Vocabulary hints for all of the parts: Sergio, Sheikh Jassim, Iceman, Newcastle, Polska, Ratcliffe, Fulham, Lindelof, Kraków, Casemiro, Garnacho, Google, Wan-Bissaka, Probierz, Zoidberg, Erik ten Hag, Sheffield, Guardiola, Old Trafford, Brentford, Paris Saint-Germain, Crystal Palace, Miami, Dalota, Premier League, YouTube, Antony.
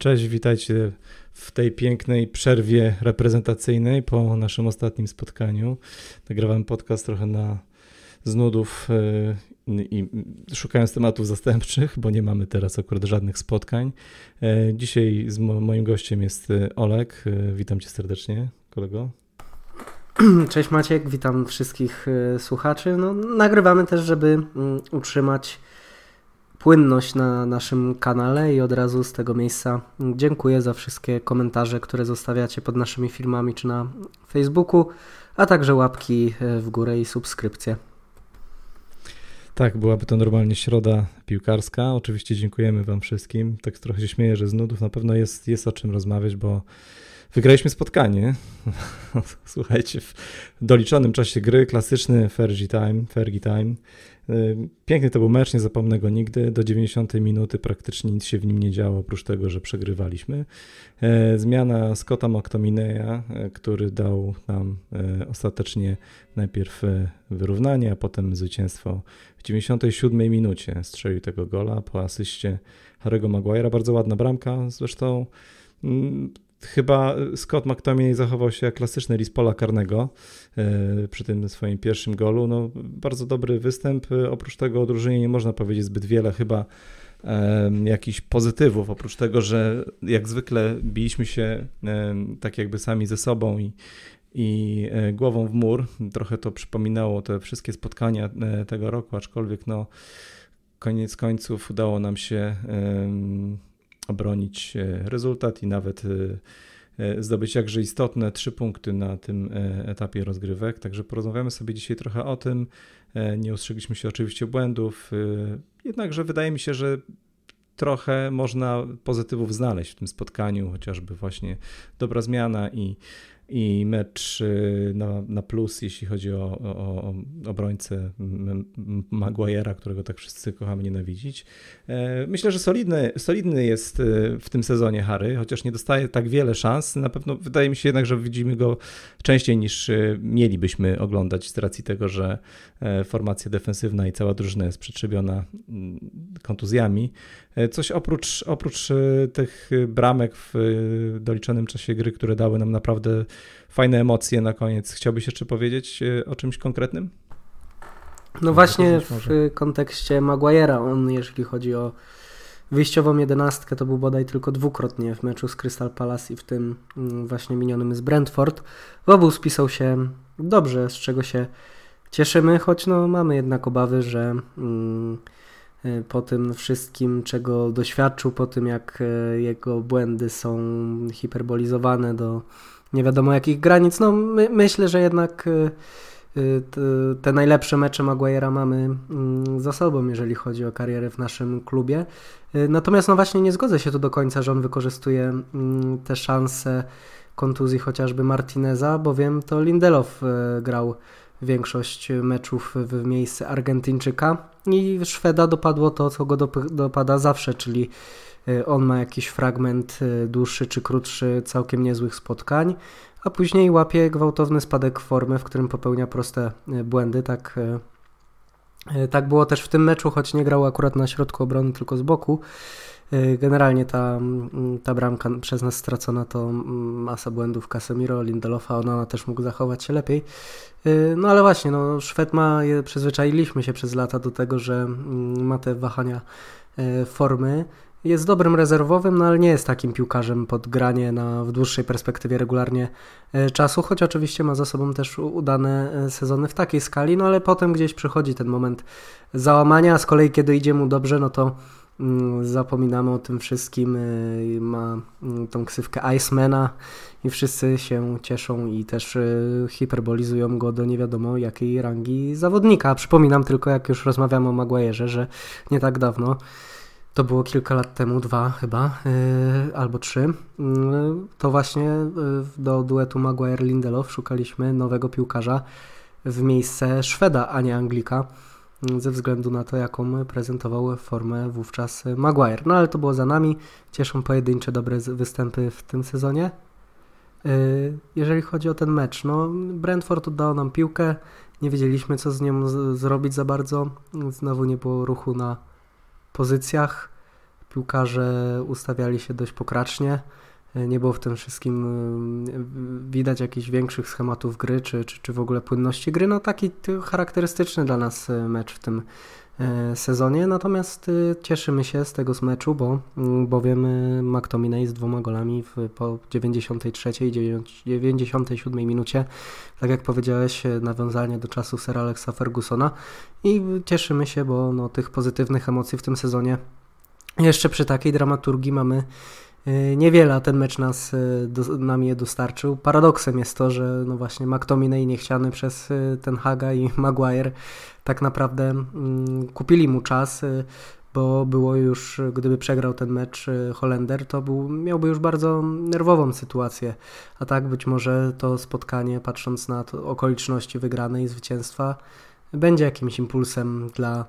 Cześć, witajcie w tej pięknej przerwie reprezentacyjnej po naszym ostatnim spotkaniu. Nagrałem podcast trochę z nudów i szukając tematów zastępczych, bo nie mamy teraz akurat żadnych spotkań. Dzisiaj z moim gościem jest Olek. Witam cię serdecznie, kolego. Cześć Maciek, witam wszystkich słuchaczy. Nagrywamy też, żeby utrzymać płynność na naszym kanale i od razu z tego miejsca dziękuję za wszystkie komentarze, które zostawiacie pod naszymi filmami czy na Facebooku, a także łapki w górę i subskrypcje. Tak, byłaby to normalnie środa piłkarska. Oczywiście dziękujemy wam wszystkim. Tak trochę się śmieję, że z nudów na pewno jest o czym rozmawiać, bo wygraliśmy spotkanie. Słuchajcie, w doliczonym czasie gry, klasyczny Fergie time. Piękny to był mecz, nie zapomnę go nigdy. Do 90 minuty praktycznie nic się w nim nie działo, oprócz tego, że przegrywaliśmy. Zmiana Scotta McTominaya, który dał nam ostatecznie najpierw wyrównanie, a potem zwycięstwo. W 97 minucie strzelił tego gola po asyście Harry'ego Maguire'a. Bardzo ładna bramka zresztą. Chyba Scott McTominay zachował się jak klasyczny lis pola karnego przy tym swoim pierwszym golu. Bardzo dobry występ. Oprócz tego o drużynie nie można powiedzieć zbyt wiele chyba jakichś pozytywów. Oprócz tego, że jak zwykle biliśmy się tak jakby sami ze sobą i głową w mur. Trochę to przypominało te wszystkie spotkania tego roku, aczkolwiek koniec końców udało nam się obronić rezultat i nawet zdobyć jakże istotne 3 punkty na tym etapie rozgrywek. Także porozmawiamy sobie dzisiaj trochę o tym. Nie ustrzegliśmy się oczywiście błędów, jednakże wydaje mi się, że trochę można pozytywów znaleźć w tym spotkaniu, chociażby właśnie dobra zmiana i mecz na plus, jeśli chodzi o obrońcę Maguire'a, którego tak wszyscy kochamy nienawidzić. Myślę, że solidny jest w tym sezonie Harry, chociaż nie dostaje tak wiele szans. Na pewno wydaje mi się jednak, że widzimy go częściej niż mielibyśmy oglądać z racji tego, że formacja defensywna i cała drużyna jest przetrzebiona kontuzjami. Coś oprócz tych bramek w doliczonym czasie gry, które dały nam naprawdę fajne emocje na koniec. Chciałbyś jeszcze powiedzieć o czymś konkretnym? Właśnie w kontekście Maguire'a, on jeżeli chodzi o wyjściową 11, to był bodaj tylko 2-krotnie w meczu z Crystal Palace i w tym właśnie minionym z Brentford. W obu spisał się dobrze, z czego się cieszymy, choć mamy jednak obawy, że po tym wszystkim, czego doświadczył, po tym jak jego błędy są hiperbolizowane do nie wiadomo jakich granic, myślę, że jednak te najlepsze mecze Maguire'a mamy za sobą, jeżeli chodzi o karierę w naszym klubie. Natomiast właśnie nie zgodzę się tu do końca, że on wykorzystuje te szanse kontuzji chociażby Martineza, bowiem to Lindelof grał większość meczów w miejsce Argentyńczyka i Szweda dopadło to, co go dopada zawsze, czyli on ma jakiś fragment dłuższy czy krótszy całkiem niezłych spotkań, a później łapie gwałtowny spadek formy, w którym popełnia proste błędy. Tak było też w tym meczu, choć nie grał akurat na środku obrony, tylko z boku. Generalnie ta bramka przez nas stracona to masa błędów Casemiro, Lindelofa, ona też mógł zachować się lepiej. Ale właśnie, Szwed przyzwyczailiśmy się przez lata do tego, że ma te wahania formy. Jest dobrym rezerwowym, ale nie jest takim piłkarzem pod granie w dłuższej perspektywie regularnie czasu, choć oczywiście ma za sobą też udane sezony w takiej skali, ale potem gdzieś przychodzi ten moment załamania, a z kolei kiedy idzie mu dobrze, to zapominamy o tym wszystkim, ma tą ksywkę Icemana i wszyscy się cieszą i też hiperbolizują go do nie wiadomo jakiej rangi zawodnika. Przypominam tylko, jak już rozmawiamy o Maguire'ze, że nie tak dawno, to było kilka lat temu, 2 chyba, albo 3, to właśnie do duetu Maguire-Lindelof szukaliśmy nowego piłkarza w miejsce Szweda, a nie Anglika, ze względu na to, jaką prezentował formę wówczas Maguire. Ale to było za nami. Cieszą pojedyncze dobre występy w tym sezonie. Jeżeli chodzi o ten mecz, Brentford oddało nam piłkę. Nie wiedzieliśmy, co z nią zrobić za bardzo. Znowu nie było ruchu na pozycjach. piłkarze ustawiali się dość pokracznie. Nie było w tym wszystkim widać jakichś większych schematów gry, czy w ogóle płynności gry. No taki charakterystyczny dla nas mecz w tym sezonie. Natomiast cieszymy się z tego meczu, bowiem McTominay z 2 golami po 93 i 97 minucie, tak jak powiedziałeś, nawiązanie do czasu Sir Alexa Fergusona, i cieszymy się, bo no, tych pozytywnych emocji w tym sezonie jeszcze przy takiej dramaturgii mamy niewiele, a ten mecz nam je dostarczył. Paradoksem jest to, że no właśnie McTominay niechciany przez ten Haga i Maguire tak naprawdę kupili mu czas, bo było już, gdyby przegrał ten mecz Holender, to miałby już bardzo nerwową sytuację, a tak być może to spotkanie, patrząc na okoliczności wygranej i zwycięstwa, będzie jakimś impulsem dla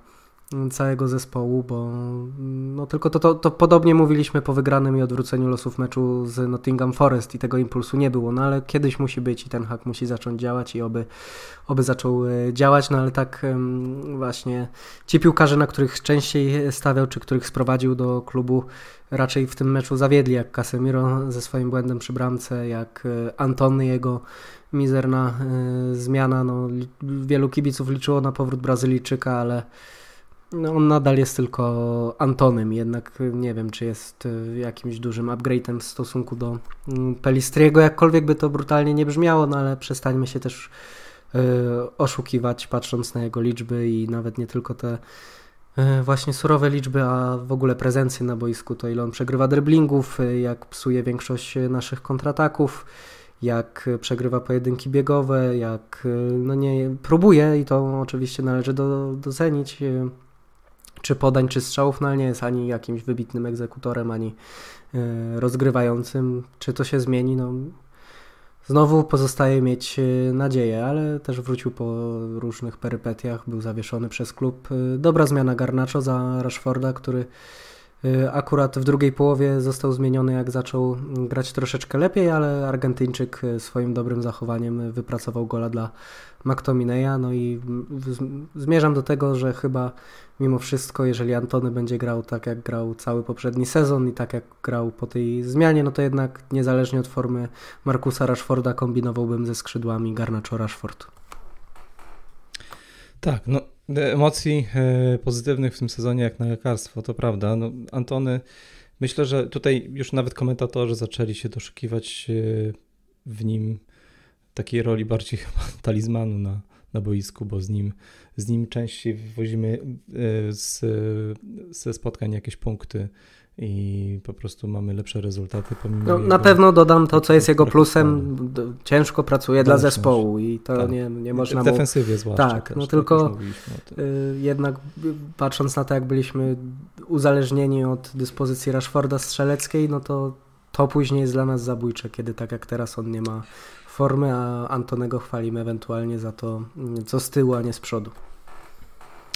całego zespołu, bo no tylko to podobnie mówiliśmy po wygranym i odwróceniu losów meczu z Nottingham Forest i tego impulsu nie było, no ale kiedyś musi być i ten Hag musi zacząć działać i oby zaczął działać, no ale tak właśnie ci piłkarze, na których częściej stawiał, czy których sprowadził do klubu, raczej w tym meczu zawiedli, jak Casemiro ze swoim błędem przy bramce, jak Antony, jego mizerna zmiana. No, wielu kibiców liczyło na powrót Brazylijczyka, ale no, on nadal jest tylko Antonym, jednak nie wiem, czy jest jakimś dużym upgrade'em w stosunku do Pellistriego, jakkolwiek by to brutalnie nie brzmiało, no ale przestańmy się też oszukiwać, patrząc na jego liczby i nawet nie tylko te właśnie surowe liczby, a w ogóle prezencję na boisku, to ile on przegrywa driblingów, jak psuje większość naszych kontrataków, jak przegrywa pojedynki biegowe, jak no nie próbuje, i to oczywiście należy docenić, czy podań, czy strzałów, no ale nie jest ani jakimś wybitnym egzekutorem, ani rozgrywającym. Czy to się zmieni? No, znowu pozostaje mieć nadzieję, ale też wrócił po różnych perypetiach, był zawieszony przez klub. Dobra zmiana Garnacho za Rashforda, który akurat w drugiej połowie został zmieniony, jak zaczął grać troszeczkę lepiej, ale Argentyńczyk swoim dobrym zachowaniem wypracował gola dla McTominaya. No i zmierzam do tego, że chyba mimo wszystko, jeżeli Antony będzie grał tak, jak grał cały poprzedni sezon i tak, jak grał po tej zmianie, no to jednak niezależnie od formy Markusa Rashforda kombinowałbym ze skrzydłami Garnacho-Rashford. Tak, no emocji pozytywnych w tym sezonie jak na lekarstwo, to prawda. No, Antony, myślę, że tutaj już nawet komentatorzy zaczęli się doszukiwać w nim takiej roli bardziej chyba talizmanu na boisku, bo z nim częściej wywozimy ze spotkań jakieś punkty i po prostu mamy lepsze rezultaty. Pomimo no, na pewno dodam to, co jest jego plusem. Ciężko pracuje dla zespołu i to tak. nie można w defensywie zwłaszcza. Tak, też, no tylko jednak patrząc na to, jak byliśmy uzależnieni od dyspozycji Rashforda strzeleckiej, no to później jest dla nas zabójcze, kiedy tak jak teraz on nie ma formy, a Antonego chwalimy ewentualnie za to, co z tyłu, a nie z przodu.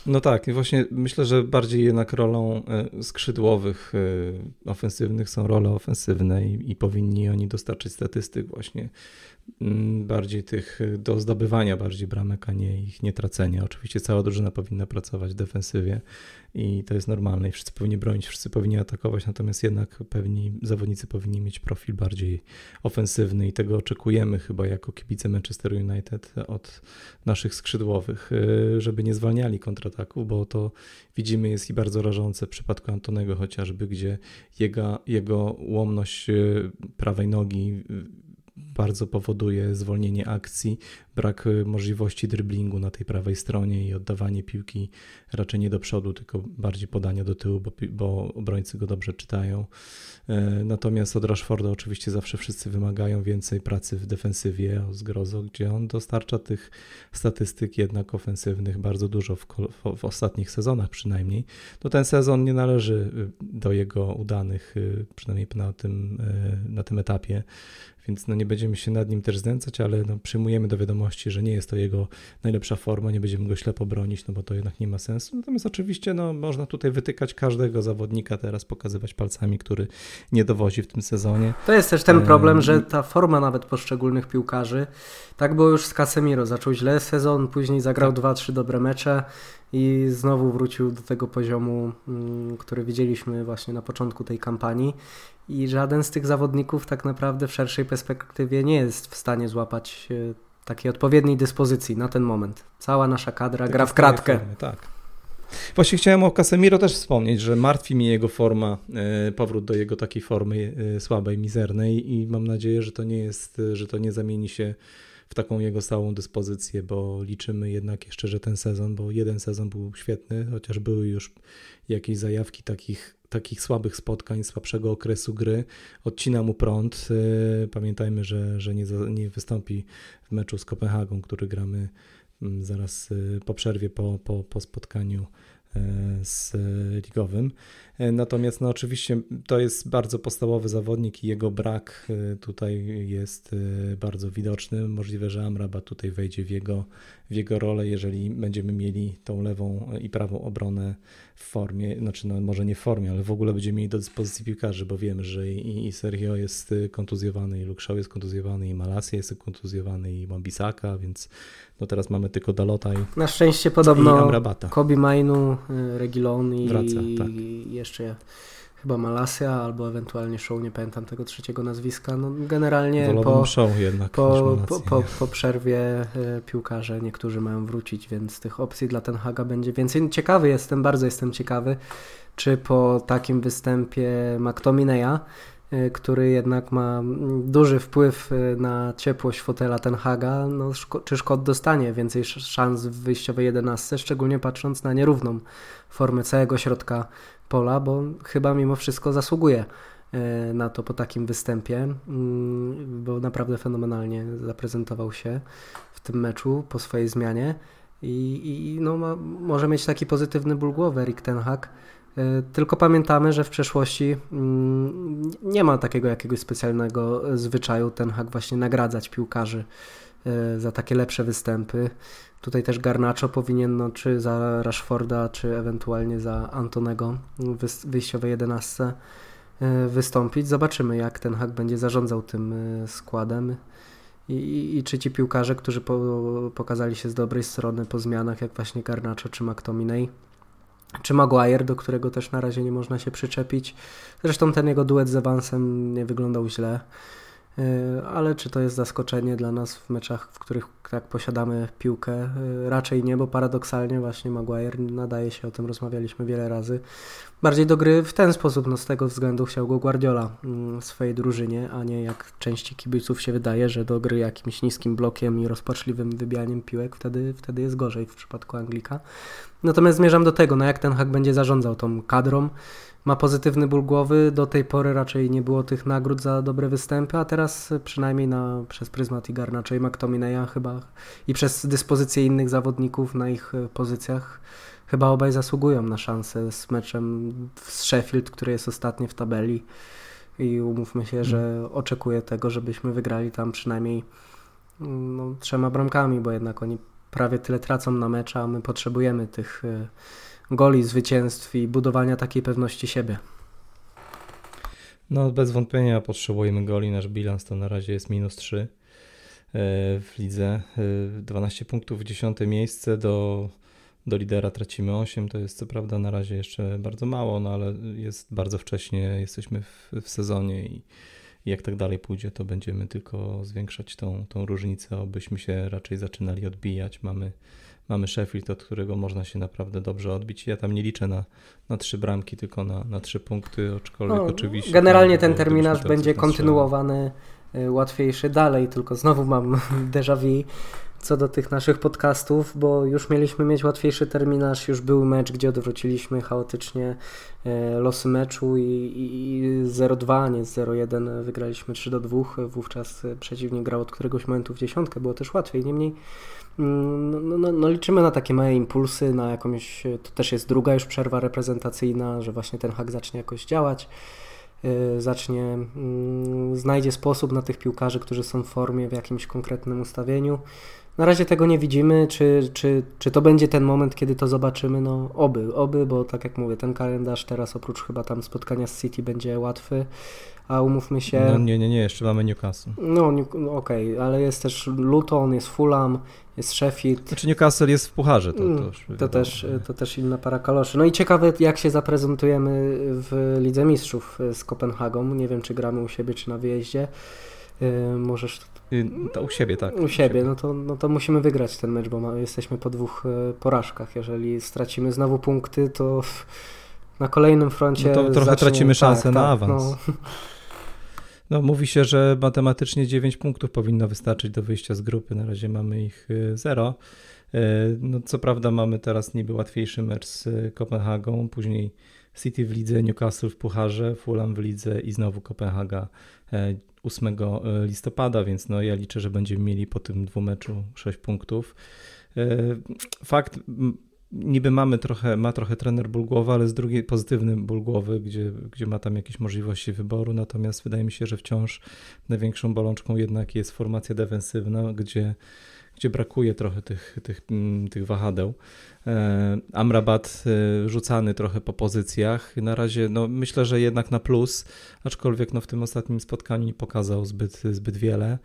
No tak, i właśnie myślę, że bardziej jednak rolą skrzydłowych ofensywnych są role ofensywne i powinni oni dostarczyć statystyk właśnie bardziej tych do zdobywania bardziej bramek, a nie ich nie tracenia. Oczywiście cała drużyna powinna pracować w defensywie i to jest normalne i wszyscy powinni bronić, wszyscy powinni atakować, natomiast jednak pewni zawodnicy powinni mieć profil bardziej ofensywny i tego oczekujemy chyba jako kibice Manchester United od naszych skrzydłowych, żeby nie zwalniali kontrataków, bo to widzimy jest i bardzo rażące w przypadku Antonego chociażby, gdzie jego ułomność prawej nogi bardzo powoduje zwolnienie akcji, brak możliwości dryblingu na tej prawej stronie i oddawanie piłki raczej nie do przodu, tylko bardziej podania do tyłu, bo obrońcy go dobrze czytają. Natomiast od Rashforda oczywiście zawsze wszyscy wymagają więcej pracy w defensywie, o zgrozo, gdzie on dostarcza tych statystyk jednak ofensywnych bardzo dużo w ostatnich sezonach przynajmniej. To ten sezon nie należy do jego udanych, przynajmniej na tym etapie, więc no nie będziemy się nad nim też znęcać, ale no przyjmujemy do wiadomości, że nie jest to jego najlepsza forma, nie będziemy go ślepo bronić, no bo to jednak nie ma sensu. Natomiast oczywiście no można tutaj wytykać każdego zawodnika teraz, pokazywać palcami, który nie dowodzi w tym sezonie. To jest też ten problem, że ta forma nawet poszczególnych piłkarzy, tak było już z Casemiro, zaczął źle sezon, później zagrał 2-3 dobre mecze i znowu wrócił do tego poziomu, który widzieliśmy właśnie na początku tej kampanii. I żaden z tych zawodników tak naprawdę w szerszej perspektywie nie jest w stanie złapać takiej odpowiedniej dyspozycji na ten moment. Cała nasza kadra gra w kratkę. Tak. Właśnie chciałem o Casemiro też wspomnieć, że martwi mnie jego forma, powrót do jego takiej formy słabej, mizernej i mam nadzieję, że to nie zamieni się w taką jego stałą dyspozycję, bo liczymy jednak jeszcze, że ten sezon, bo jeden sezon był świetny, chociaż były już jakieś zajawki takich słabych spotkań, słabszego okresu gry. Odcina mu prąd. Pamiętajmy, że nie wystąpi w meczu z Kopenhagą, który gramy zaraz po przerwie, po spotkaniu z ligowym. Natomiast no, oczywiście to jest bardzo podstawowy zawodnik i jego brak tutaj jest bardzo widoczny. Możliwe, że Amrabat tutaj wejdzie w jego rolę, jeżeli będziemy mieli tą lewą i prawą obronę w formie, znaczy no, może nie w formie, ale w ogóle będziemy mieli do dyspozycji piłkarzy, bo wiemy, że i Sergio jest kontuzjowany, i Luke Shaw jest kontuzjowany, i Malacia jest kontuzjowany, i Wan-Bissaka, więc no, teraz mamy tylko Dalota i na szczęście podobno Amrabata. Kobi Mainu, Reguilon i wraca, tak. Jeszcze chyba Malacia albo ewentualnie Shaw, nie pamiętam tego trzeciego nazwiska. No, generalnie po przerwie piłkarze niektórzy mają wrócić, więc tych opcji dla Ten Haga będzie więcej. Bardzo jestem ciekawy, czy po takim występie McTominaya, który jednak ma duży wpływ na ciepłość fotela Ten Haga, no, czy Szkot dostanie więcej szans w wyjściowej 11, szczególnie patrząc na nierówną formę całego środka pola, bo chyba mimo wszystko zasługuje na to po takim występie, bo naprawdę fenomenalnie zaprezentował się w tym meczu po swojej zmianie i no, może mieć taki pozytywny ból głowy Erik ten Hag. Tylko pamiętamy, że w przeszłości nie ma takiego jakiegoś specjalnego zwyczaju Ten Hag właśnie nagradzać piłkarzy za takie lepsze występy. Tutaj też Garnacho powinien, no, czy za Rashforda, czy ewentualnie za Antonego w wyjściowej 11 wystąpić. Zobaczymy, jak Ten Hag będzie zarządzał tym składem i czy ci piłkarze, którzy pokazali się z dobrej strony po zmianach, jak właśnie Garnacho czy McTominay, czy Maguire, do którego też na razie nie można się przyczepić. Zresztą ten jego duet z Evansem nie wyglądał źle, ale czy to jest zaskoczenie dla nas w meczach, w których tak posiadamy piłkę? Raczej nie, bo paradoksalnie właśnie Maguire nadaje się, o tym rozmawialiśmy wiele razy, bardziej do gry w ten sposób, no z tego względu chciał go Guardiola w swojej drużynie, a nie jak części kibiców się wydaje, że do gry jakimś niskim blokiem i rozpaczliwym wybijaniem piłek, wtedy jest gorzej w przypadku Anglika. Natomiast zmierzam do tego, no jak Ten Hag będzie zarządzał tą kadrą. Ma pozytywny ból głowy, do tej pory raczej nie było tych nagród za dobre występy, a teraz przynajmniej przez pryzmat i Garnacha i McTominaya chyba i przez dyspozycję innych zawodników na ich pozycjach chyba obaj zasługują na szansę z meczem z Sheffield, który jest ostatni w tabeli i umówmy się, że oczekuję tego, żebyśmy wygrali tam przynajmniej 3 bramkami, bo jednak oni prawie tyle tracą na mecz, a my potrzebujemy tych goli, zwycięstw i budowania takiej pewności siebie. No bez wątpienia potrzebujemy goli. Nasz bilans to na razie jest -3 w lidze. 12 punktów, 10 miejsce. Do lidera tracimy 8. To jest co prawda na razie jeszcze bardzo mało, no ale jest bardzo wcześnie. Jesteśmy w sezonie i jak tak dalej pójdzie, to będziemy tylko zwiększać tą różnicę, abyśmy się raczej zaczynali odbijać. Mamy Sheffield, od którego można się naprawdę dobrze odbić. Ja tam nie liczę na 3 bramki, tylko na 3 punkty, aczkolwiek oczywiście... Generalnie ten terminarz będzie kontynuowany, łatwiejszy dalej, tylko znowu mam déjà vu co do tych naszych podcastów, bo już mieliśmy mieć łatwiejszy terminarz, już był mecz, gdzie odwróciliśmy chaotycznie losy meczu i 0-2, nie 0-1, wygraliśmy 3-2, wówczas przeciwnik grał od któregoś momentu w dziesiątkę, było też łatwiej, niemniej liczymy na takie małe impulsy, na jakąś, to też jest druga już przerwa reprezentacyjna, że właśnie ten hak zacznie jakoś działać, znajdzie sposób na tych piłkarzy, którzy są w formie w jakimś konkretnym ustawieniu. Na razie tego nie widzimy, czy to będzie ten moment, kiedy to zobaczymy, no oby, bo tak jak mówię, ten kalendarz teraz oprócz chyba tam spotkania z City będzie łatwy, a umówmy się... No nie, jeszcze mamy Newcastle. No okej, ale jest też Luton, jest Fulham, jest Sheffield. Znaczy Newcastle jest w pucharze. To też inna para kaloszy. No i ciekawe, jak się zaprezentujemy w Lidze Mistrzów z Kopenhagą. Nie wiem, czy gramy u siebie, czy na wyjeździe. Możesz... To u siebie, tak. U siebie. No to musimy wygrać ten mecz, bo jesteśmy po 2 porażkach. Jeżeli stracimy znowu punkty, to na kolejnym froncie... No to trochę tracimy szansę na awans. No mówi się, że matematycznie 9 punktów powinno wystarczyć do wyjścia z grupy. Na razie mamy ich 0. No co prawda mamy teraz niby łatwiejszy mecz z Kopenhagą, później City w lidze, Newcastle w pucharze, Fulham w lidze i znowu Kopenhaga 8 listopada, więc no ja liczę, że będziemy mieli po tym 2 meczu 6 punktów. Fakt, niby ma trochę trener ból głowy, ale z drugiej pozytywny ból głowy, gdzie ma tam jakieś możliwości wyboru, natomiast wydaje mi się, że wciąż największą bolączką jednak jest formacja defensywna, gdzie brakuje trochę tych wahadeł. Amrabat rzucany trochę po pozycjach. Na razie no, myślę, że jednak na plus, aczkolwiek no, w tym ostatnim spotkaniu nie pokazał zbyt wiele.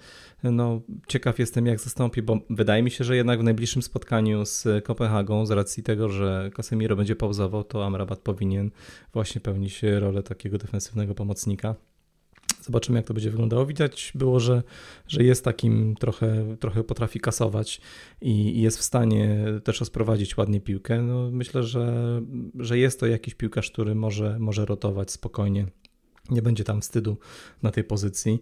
No, ciekaw jestem, jak zastąpi, bo wydaje mi się, że jednak w najbliższym spotkaniu z Kopenhagą, z racji tego, że Casemiro będzie pauzował, to Amrabat powinien właśnie pełnić rolę takiego defensywnego pomocnika. Zobaczymy, jak to będzie wyglądało. Widać było, że jest takim, trochę potrafi kasować i jest w stanie też rozprowadzić ładnie piłkę. No, myślę, że jest to jakiś piłkarz, który może rotować spokojnie. Nie będzie tam wstydu na tej pozycji.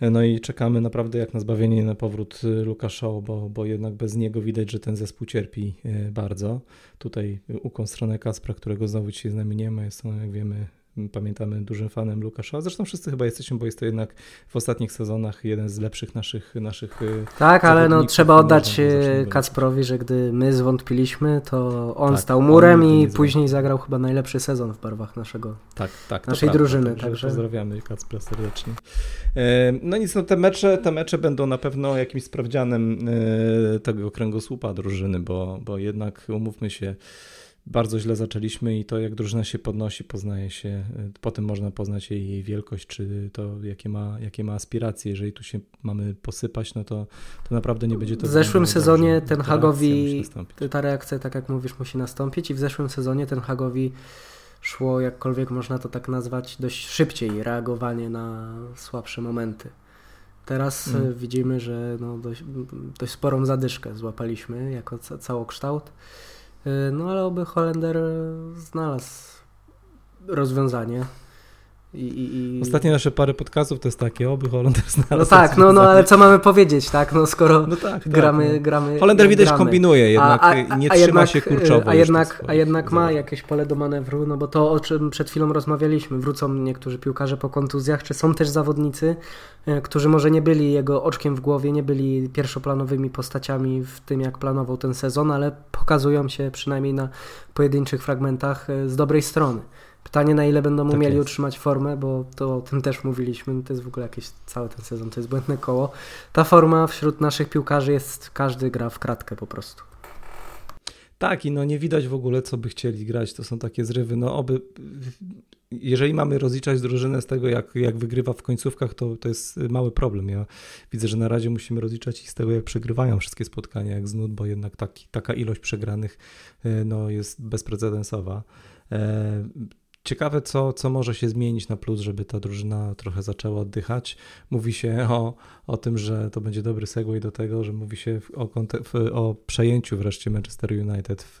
No i czekamy naprawdę jak na zbawienie na powrót Luke'a Shaw, bo jednak bez niego widać, że ten zespół cierpi bardzo. Tutaj ukłon w stronę Kaspra, którego znowu dzisiaj z nami nie ma. Jest on, jak wiemy, pamiętamy, dużym fanem Luke'a Shaw. Zresztą wszyscy chyba jesteśmy, bo jest to jednak w ostatnich sezonach jeden z lepszych naszych tak, ale no trzeba oddać Kacprowi, że gdy my zwątpiliśmy, to on stał murem i później zagrał chyba najlepszy sezon w barwach naszej drużyny. Także pozdrawiamy Kacpra serdecznie. No nic, no te mecze będą na pewno jakimś sprawdzianem tego kręgosłupa drużyny, bo jednak umówmy się, bardzo źle zaczęliśmy i to, jak drużyna się podnosi, poznaje się, potem można poznać jej wielkość, czy to, jakie ma aspiracje. Jeżeli tu się mamy posypać, no to naprawdę nie będzie to... W zeszłym sezonie ten Hagowi ta reakcja, tak jak mówisz, musi nastąpić i w zeszłym sezonie ten Hagowi szło, jakkolwiek można to tak nazwać, dość szybciej reagowanie na słabsze momenty. Teraz widzimy, że no dość sporą zadyszkę złapaliśmy jako całokształt. No ale oby Holender znalazł rozwiązanie. Ostatnie nasze parę podcastów to jest takie, oby Holender znalazł. No tak, no ale co mamy powiedzieć, tak? No skoro gramy. Holender widać kombinuje, jednak trzyma się kurczowo. A jednak ma jakieś pole do manewru, no bo to, o czym przed chwilą rozmawialiśmy, wrócą niektórzy piłkarze po kontuzjach, czy są też zawodnicy, którzy może nie byli jego oczkiem w głowie, nie byli pierwszoplanowymi postaciami w tym, jak planował ten sezon, ale pokazują się przynajmniej na pojedynczych fragmentach z dobrej strony. Pytanie, na ile będą umieli utrzymać formę, bo to o tym też mówiliśmy, to jest w ogóle jakiś cały ten sezon, to jest błędne koło. Ta forma wśród naszych piłkarzy jest, każdy gra w kratkę po prostu. Tak i no nie widać w ogóle, co by chcieli grać, to są takie zrywy, no oby... Jeżeli mamy rozliczać drużynę z tego, jak wygrywa w końcówkach, to jest mały problem. Ja widzę, że na razie musimy rozliczać ich z tego, jak przegrywają wszystkie spotkania, jak z nut, bo jednak taka ilość przegranych no, jest bezprecedensowa. Ciekawe, co może się zmienić na plus, żeby ta drużyna trochę zaczęła oddychać. Mówi się o tym, że to będzie dobry segue do tego, że mówi się o przejęciu wreszcie Manchester United w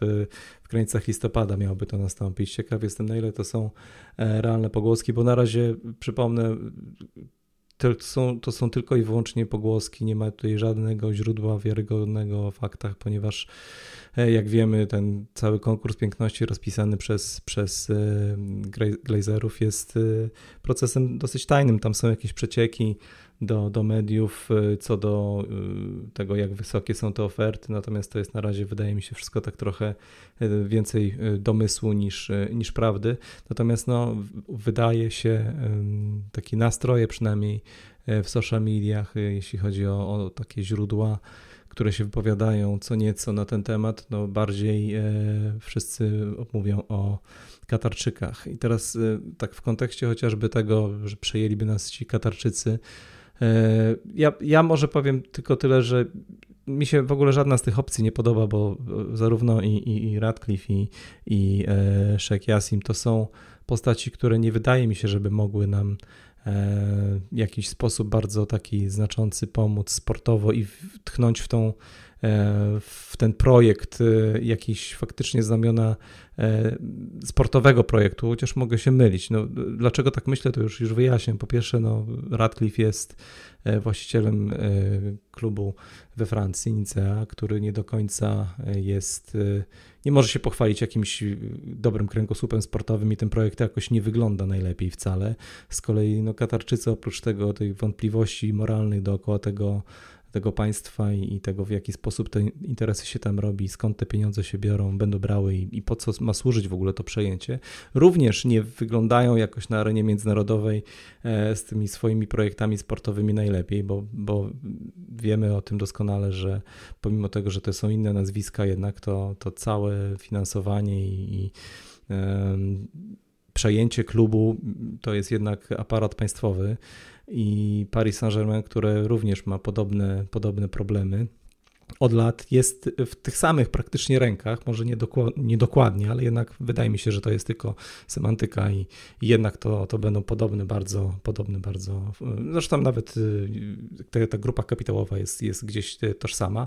granicach listopada miałoby to nastąpić. Ciekaw jestem, na ile to są realne pogłoski, bo na razie przypomnę, to są tylko i wyłącznie pogłoski, nie ma tutaj żadnego źródła wiarygodnego o faktach, ponieważ jak wiemy, ten cały konkurs piękności rozpisany przez Glazerów jest procesem dosyć tajnym. Tam są jakieś przecieki do mediów co do tego, jak wysokie są te oferty, natomiast to jest na razie, wydaje mi się, wszystko tak trochę więcej domysłu niż prawdy. Natomiast no, wydaje się, takie nastroje przynajmniej w social mediach, jeśli chodzi o takie źródła, które się wypowiadają co nieco na ten temat, no bardziej wszyscy mówią o Katarczykach. I teraz tak w kontekście chociażby tego, że przejęliby nas ci Katarczycy, ja może powiem tylko tyle, że mi się w ogóle żadna z tych opcji nie podoba, bo zarówno i Ratcliffe i Sheikh Jassim to są postaci, które nie wydaje mi się, żeby mogły nam w jakiś sposób bardzo taki znaczący pomóc sportowo i tchnąć w ten projekt jakiś faktycznie znamiona sportowego projektu, chociaż mogę się mylić. No, dlaczego tak myślę, to już wyjaśniam. Po pierwsze, no, Ratcliffe jest właścicielem klubu we Francji, Nicea, który nie do końca jest, nie może się pochwalić jakimś dobrym kręgosłupem sportowym i ten projekt jakoś nie wygląda najlepiej wcale. Z kolei no, Katarczycy oprócz tego, tej wątpliwości moralnych dookoła tego państwa i tego, w jaki sposób te interesy się tam robi, skąd te pieniądze się biorą, będą brały i po co ma służyć w ogóle to przejęcie, również nie wyglądają jakoś na arenie międzynarodowej z tymi swoimi projektami sportowymi najlepiej, bo wiemy o tym doskonale, że pomimo tego, że to są inne nazwiska jednak, to całe finansowanie i przejęcie klubu to jest jednak aparat państwowy i Paris Saint-Germain, które również ma podobne problemy od lat, jest w tych samych praktycznie rękach, może niedokładnie, ale jednak wydaje mi się, że to jest tylko semantyka i jednak to będą podobne bardzo, zresztą nawet ta grupa kapitałowa jest gdzieś tożsama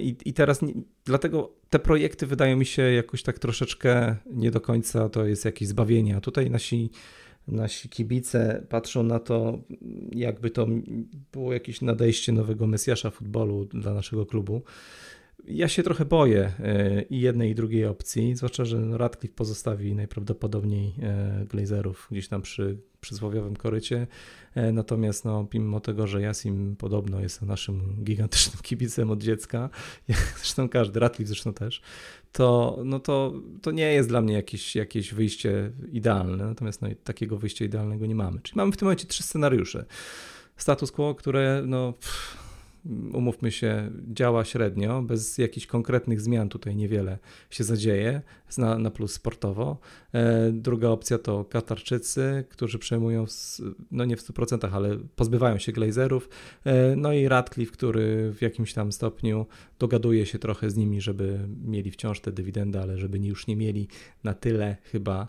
i teraz dlatego te projekty wydają mi się jakoś tak troszeczkę nie do końca to jest jakieś zbawienie, a tutaj nasi kibice patrzą na to, jakby to było jakieś nadejście nowego Mesjasza futbolu dla naszego klubu. Ja się trochę boję i jednej i drugiej opcji, zwłaszcza, że Ratcliffe pozostawi najprawdopodobniej Glazerów gdzieś tam przy przysłowiowym korycie, natomiast no, mimo tego, że Jassim podobno jest naszym gigantycznym kibicem od dziecka, zresztą każdy, Ratcliffe zresztą też, to nie jest dla mnie jakieś wyjście idealne, natomiast no, takiego wyjścia idealnego nie mamy. Czyli mamy w tym momencie 3 scenariusze. Status quo, które umówmy się, działa średnio, bez jakichś konkretnych zmian tutaj niewiele się zadzieje, na plus sportowo. Druga opcja to Katarczycy, którzy przejmują, nie w 100%, ale pozbywają się Glazerów. No i Ratcliffe, który w jakimś tam stopniu dogaduje się trochę z nimi, żeby mieli wciąż te dywidendy, ale żeby już nie mieli na tyle chyba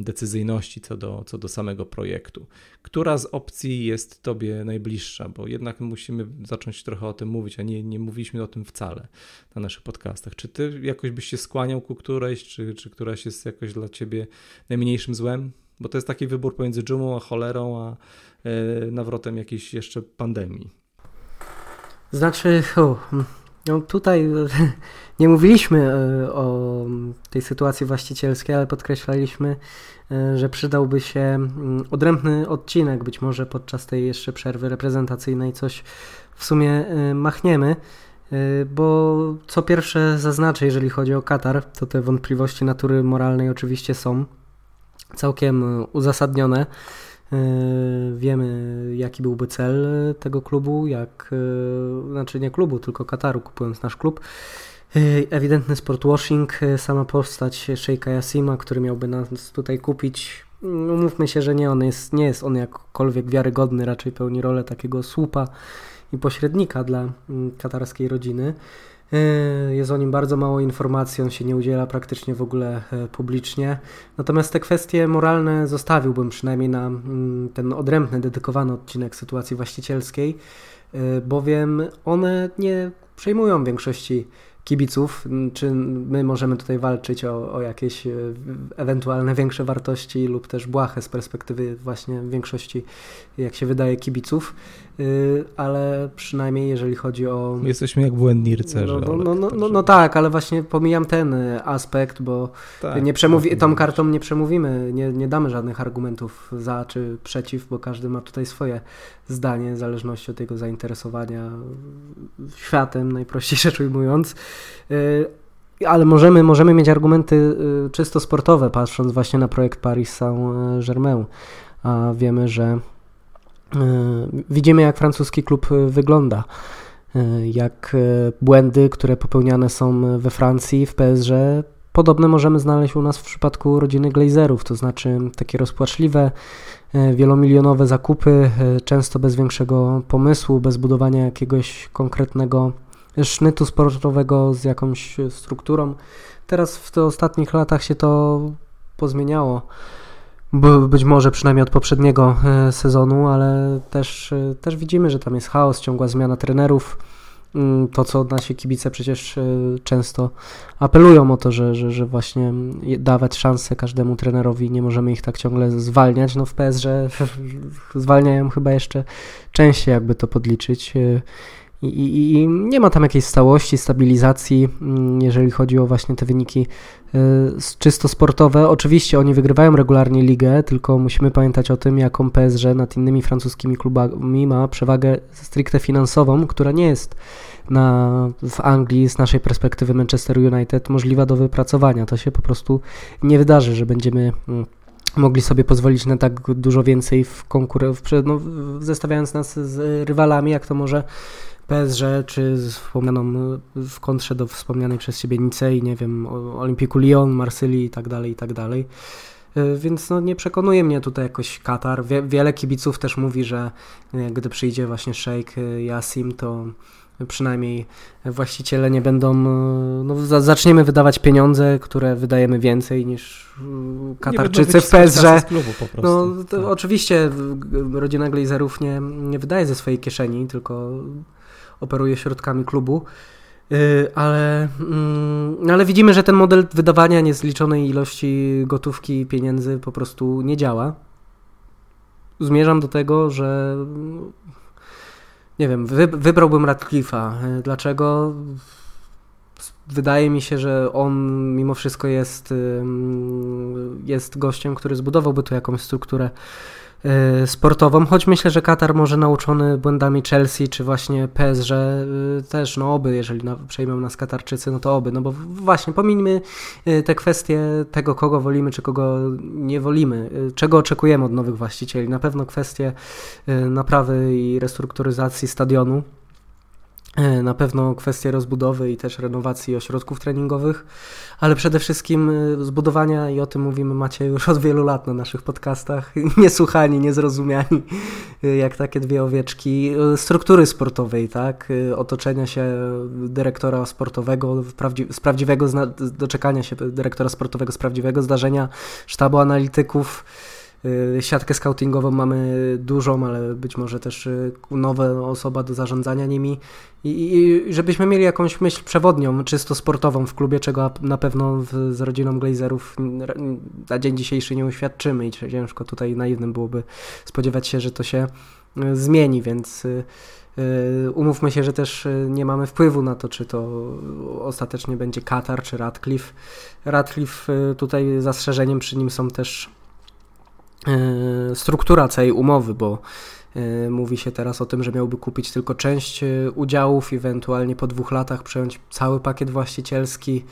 decyzyjności co do samego projektu. Która z opcji jest tobie najbliższa? Bo jednak musimy zacząć trochę o tym mówić, a nie mówiliśmy o tym wcale na naszych podcastach. Czy ty jakoś byś się skłaniał ku którejś, czy któraś jest jakoś dla ciebie najmniejszym złem? Bo to jest taki wybór pomiędzy dżumą a cholerą, a nawrotem jakiejś jeszcze pandemii. Znaczy, no tutaj nie mówiliśmy o tej sytuacji właścicielskiej, ale podkreślaliśmy, że przydałby się odrębny odcinek, być może podczas tej jeszcze przerwy reprezentacyjnej coś w sumie machniemy, bo co pierwsze zaznaczę, jeżeli chodzi o Katar, to te wątpliwości natury moralnej oczywiście są całkiem uzasadnione. Wiemy, jaki byłby cel tego klubu, znaczy nie klubu, tylko Kataru, kupując nasz klub. Ewidentny sportwashing, sama postać Sheikha Jassima, który miałby nas tutaj kupić. Umówmy się, że nie jest on jakkolwiek wiarygodny, raczej pełni rolę takiego słupa i pośrednika dla katarskiej rodziny. Jest o nim bardzo mało informacji, on się nie udziela praktycznie w ogóle publicznie. Natomiast te kwestie moralne zostawiłbym przynajmniej na ten odrębny, dedykowany odcinek sytuacji właścicielskiej, bowiem one nie przejmują większości kibiców. Czy my możemy tutaj walczyć o jakieś ewentualne większe wartości lub też błahe z perspektywy właśnie większości, jak się wydaje, kibiców, ale przynajmniej jeżeli chodzi o... Jesteśmy jak błędni rycerze. No tak, ale właśnie pomijam ten aspekt, bo tak, tą kartą nie przemówimy, nie damy żadnych argumentów za czy przeciw, bo każdy ma tutaj swoje zdanie w zależności od jego zainteresowania światem, najprościej rzecz ujmując. Ale możemy mieć argumenty czysto sportowe, patrząc właśnie na projekt Paris Saint-Germain. A wiemy, że widzimy, jak francuski klub wygląda. jak błędy, które popełniane są we Francji, w PSG. Podobne możemy znaleźć u nas w przypadku rodziny Glazerów, to znaczy takie rozpłaczliwe, wielomilionowe zakupy, często bez większego pomysłu, bez budowania jakiegoś konkretnego sznytu sportowego z jakąś strukturą. Teraz w tych ostatnich latach się to pozmieniało, być może przynajmniej od poprzedniego sezonu, ale też widzimy, że tam jest chaos, ciągła zmiana trenerów. To, co nasi kibice przecież często apelują o to, że właśnie dawać szansę każdemu trenerowi, nie możemy ich tak ciągle zwalniać. No w PSG zwalniają chyba jeszcze częściej, jakby to podliczyć. I nie ma tam jakiejś stałości, stabilizacji, jeżeli chodzi o właśnie te wyniki czysto sportowe. Oczywiście oni wygrywają regularnie ligę, tylko musimy pamiętać o tym, jaką PSG nad innymi francuskimi klubami ma przewagę stricte finansową, która nie jest w Anglii z naszej perspektywy Manchester United możliwa do wypracowania. To się po prostu nie wydarzy, że będziemy mogli sobie pozwolić na tak dużo więcej zestawiając nas z rywalami, jak to może PSG, czy w kontrze do wspomnianej przez siebie Nicei, nie wiem, Olympiku Lyon, Marsylii i tak dalej. Więc nie przekonuje mnie tutaj jakoś Katar. Wiele kibiców też mówi, że gdy przyjdzie właśnie Sheikh Jassim, to przynajmniej właściciele nie będą, zaczniemy wydawać pieniądze, które wydajemy więcej niż Katarczycy w PSG. Oczywiście rodzina Glazerów nie wydaje ze swojej kieszeni, tylko operuje środkami klubu, ale widzimy, że ten model wydawania niezliczonej ilości gotówki, pieniędzy po prostu nie działa. Zmierzam do tego, że nie wiem, wybrałbym Ratcliffe'a. Dlaczego? Wydaje mi się, że on mimo wszystko jest gościem, który zbudowałby tu jakąś strukturę sportową, choć myślę, że Katar może nauczony błędami Chelsea czy właśnie PSG też, oby, jeżeli przejmą nas Katarczycy, to oby, bo właśnie pomińmy te kwestie tego, kogo wolimy czy kogo nie wolimy, czego oczekujemy od nowych właścicieli, na pewno kwestie naprawy i restrukturyzacji stadionu, na pewno kwestie rozbudowy i też renowacji ośrodków treningowych, ale przede wszystkim zbudowania, i o tym mówimy, macie już od wielu lat na naszych podcastach, niesłuchani, niezrozumiani, jak takie dwie owieczki, struktury sportowej, tak, otoczenia się dyrektora sportowego, doczekania się dyrektora sportowego z prawdziwego zdarzenia, sztabu analityków. Siatkę scoutingową mamy dużą, ale być może też nowa osoba do zarządzania nimi i żebyśmy mieli jakąś myśl przewodnią, czysto sportową w klubie, czego na pewno z rodziną Glazerów na dzień dzisiejszy nie uświadczymy i ciężko tutaj naiwnym byłoby spodziewać się, że to się zmieni, więc umówmy się, że też nie mamy wpływu na to, czy to ostatecznie będzie Katar czy Ratcliffe. Ratcliffe tutaj zastrzeżeniem przy nim są też struktura całej umowy, bo mówi się teraz o tym, że miałby kupić tylko część udziałów, ewentualnie po 2 latach przejąć cały pakiet właścicielski.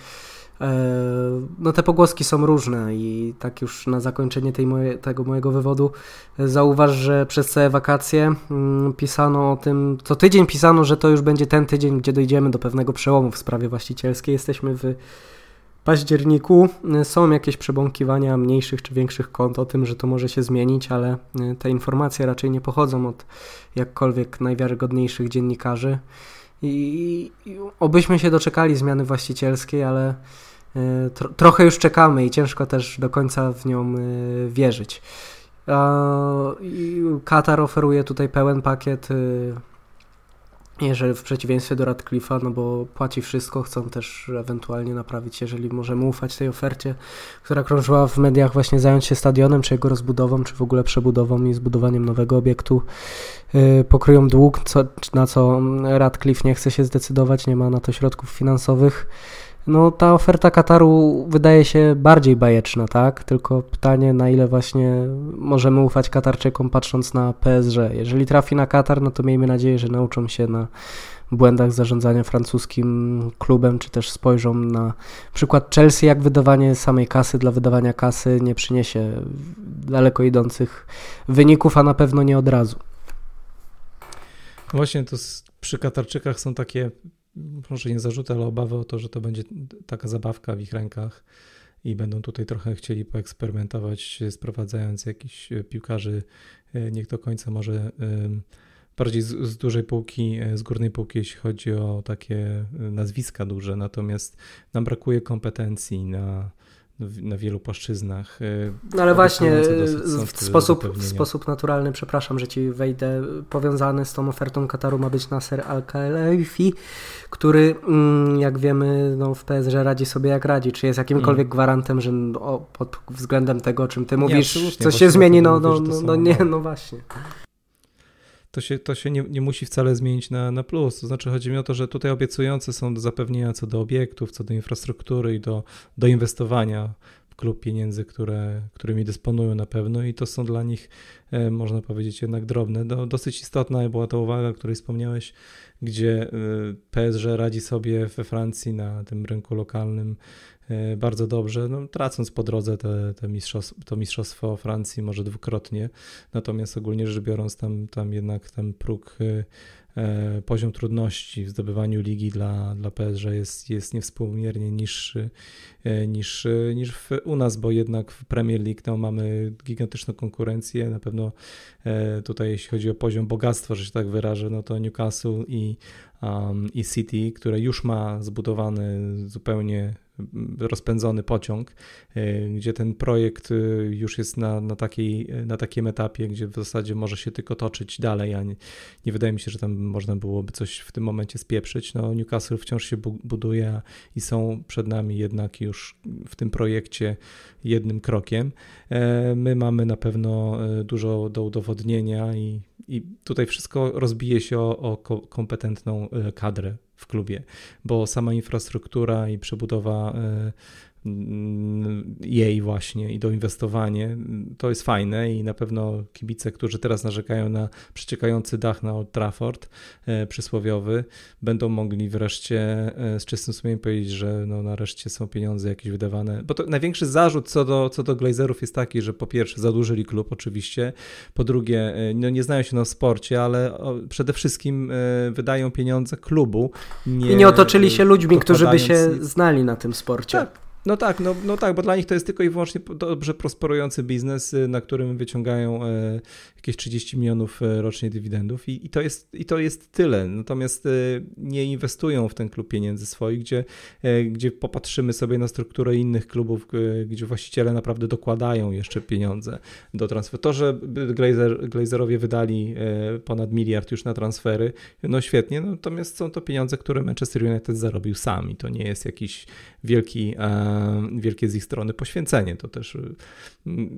Te pogłoski są różne i tak już na zakończenie tego mojego wywodu zauważ, że przez całe wakacje pisano o tym, co tydzień pisano, że to już będzie ten tydzień, gdzie dojdziemy do pewnego przełomu w sprawie właścicielskiej. Jesteśmy w październiku, są jakieś przebąkiwania mniejszych czy większych kont o tym, że to może się zmienić, ale te informacje raczej nie pochodzą od jakkolwiek najwiarygodniejszych dziennikarzy i obyśmy się doczekali zmiany właścicielskiej, ale trochę już czekamy i ciężko też do końca w nią wierzyć. Katar oferuje tutaj pełen pakiet, jeżeli w przeciwieństwie do Ratcliffe'a, bo płaci wszystko, chcą też ewentualnie naprawić, jeżeli możemy ufać tej ofercie, która krążyła w mediach, właśnie zająć się stadionem, czy jego rozbudową, czy w ogóle przebudową i zbudowaniem nowego obiektu. Pokryją dług, na co Ratcliffe nie chce się zdecydować, nie ma na to środków finansowych. Ta oferta Kataru wydaje się bardziej bajeczna, tak? Tylko pytanie, na ile właśnie możemy ufać Katarczykom, patrząc na PSG. Jeżeli trafi na Katar, to miejmy nadzieję, że nauczą się na błędach zarządzania francuskim klubem, czy też spojrzą na przykład Chelsea, jak wydawanie samej kasy dla wydawania kasy nie przyniesie daleko idących wyników, a na pewno nie od razu. Właśnie to przy Katarczykach są takie, może nie zarzuty, ale obawy o to, że to będzie taka zabawka w ich rękach i będą tutaj trochę chcieli poeksperymentować, sprowadzając jakichś piłkarzy, nie do końca może bardziej z dużej półki, z górnej półki, jeśli chodzi o takie nazwiska duże, natomiast nam brakuje kompetencji na wielu płaszczyznach. No ale właśnie w sposób naturalny, przepraszam, że ci wejdę, powiązany z tą ofertą Kataru ma być Nasser Al-Khelaifi, który jak wiemy w PSG radzi sobie jak radzi. Czy jest jakimkolwiek gwarantem, że pod względem tego, o czym ty mówisz, coś się zmieni? No właśnie. To się nie musi wcale zmienić na plus. To znaczy chodzi mi o to, że tutaj obiecujące są zapewnienia co do obiektów, co do infrastruktury i do inwestowania w klub pieniędzy, którymi dysponują na pewno i to są dla nich, można powiedzieć, jednak drobne. Dosyć istotna była ta uwaga, o której wspomniałeś, gdzie PSG radzi sobie we Francji na tym rynku lokalnym bardzo dobrze, tracąc po drodze to mistrzostwo Francji może dwukrotnie, natomiast ogólnie rzecz biorąc tam jednak ten próg, poziom trudności w zdobywaniu ligi dla PSG jest niewspółmiernie niższy niż u nas, bo jednak w Premier League mamy gigantyczną konkurencję, na pewno tutaj jeśli chodzi o poziom bogactwa, że się tak wyrażę, to Newcastle i City, które już ma zbudowany zupełnie rozpędzony pociąg, gdzie ten projekt już jest na takim etapie, gdzie w zasadzie może się tylko toczyć dalej, a nie wydaje mi się, że tam można byłoby coś w tym momencie spieprzyć. Newcastle wciąż się buduje i są przed nami jednak już w tym projekcie jednym krokiem. My mamy na pewno dużo do udowodnienia i tutaj wszystko rozbije się o kompetentną kadrę w klubie, bo sama infrastruktura i przebudowa jej właśnie i doinwestowanie to jest fajne i na pewno kibice, którzy teraz narzekają na przeciekający dach na Old Trafford przysłowiowy, będą mogli wreszcie z czystym sumieniem powiedzieć, że nareszcie są pieniądze jakieś wydawane, bo to największy zarzut co do Glazerów jest taki, że po pierwsze zadłużyli klub oczywiście, po drugie nie znają się na sporcie, ale przede wszystkim wydają pieniądze klubu. I nie otoczyli się ludźmi, którzy by się znali na tym sporcie. Tak. No tak, bo dla nich to jest tylko i wyłącznie dobrze prosperujący biznes, na którym wyciągają jakieś 30 milionów rocznie dywidendów i to jest tyle. Natomiast nie inwestują w ten klub pieniędzy swoich, gdzie popatrzymy sobie na strukturę innych klubów, gdzie właściciele naprawdę dokładają jeszcze pieniądze do transferu. To, że Glazerowie wydali ponad 1 miliard już na transfery, świetnie, natomiast są to pieniądze, które Manchester United zarobił sami. To nie jest jakiś wielkie z ich strony poświęcenie. To też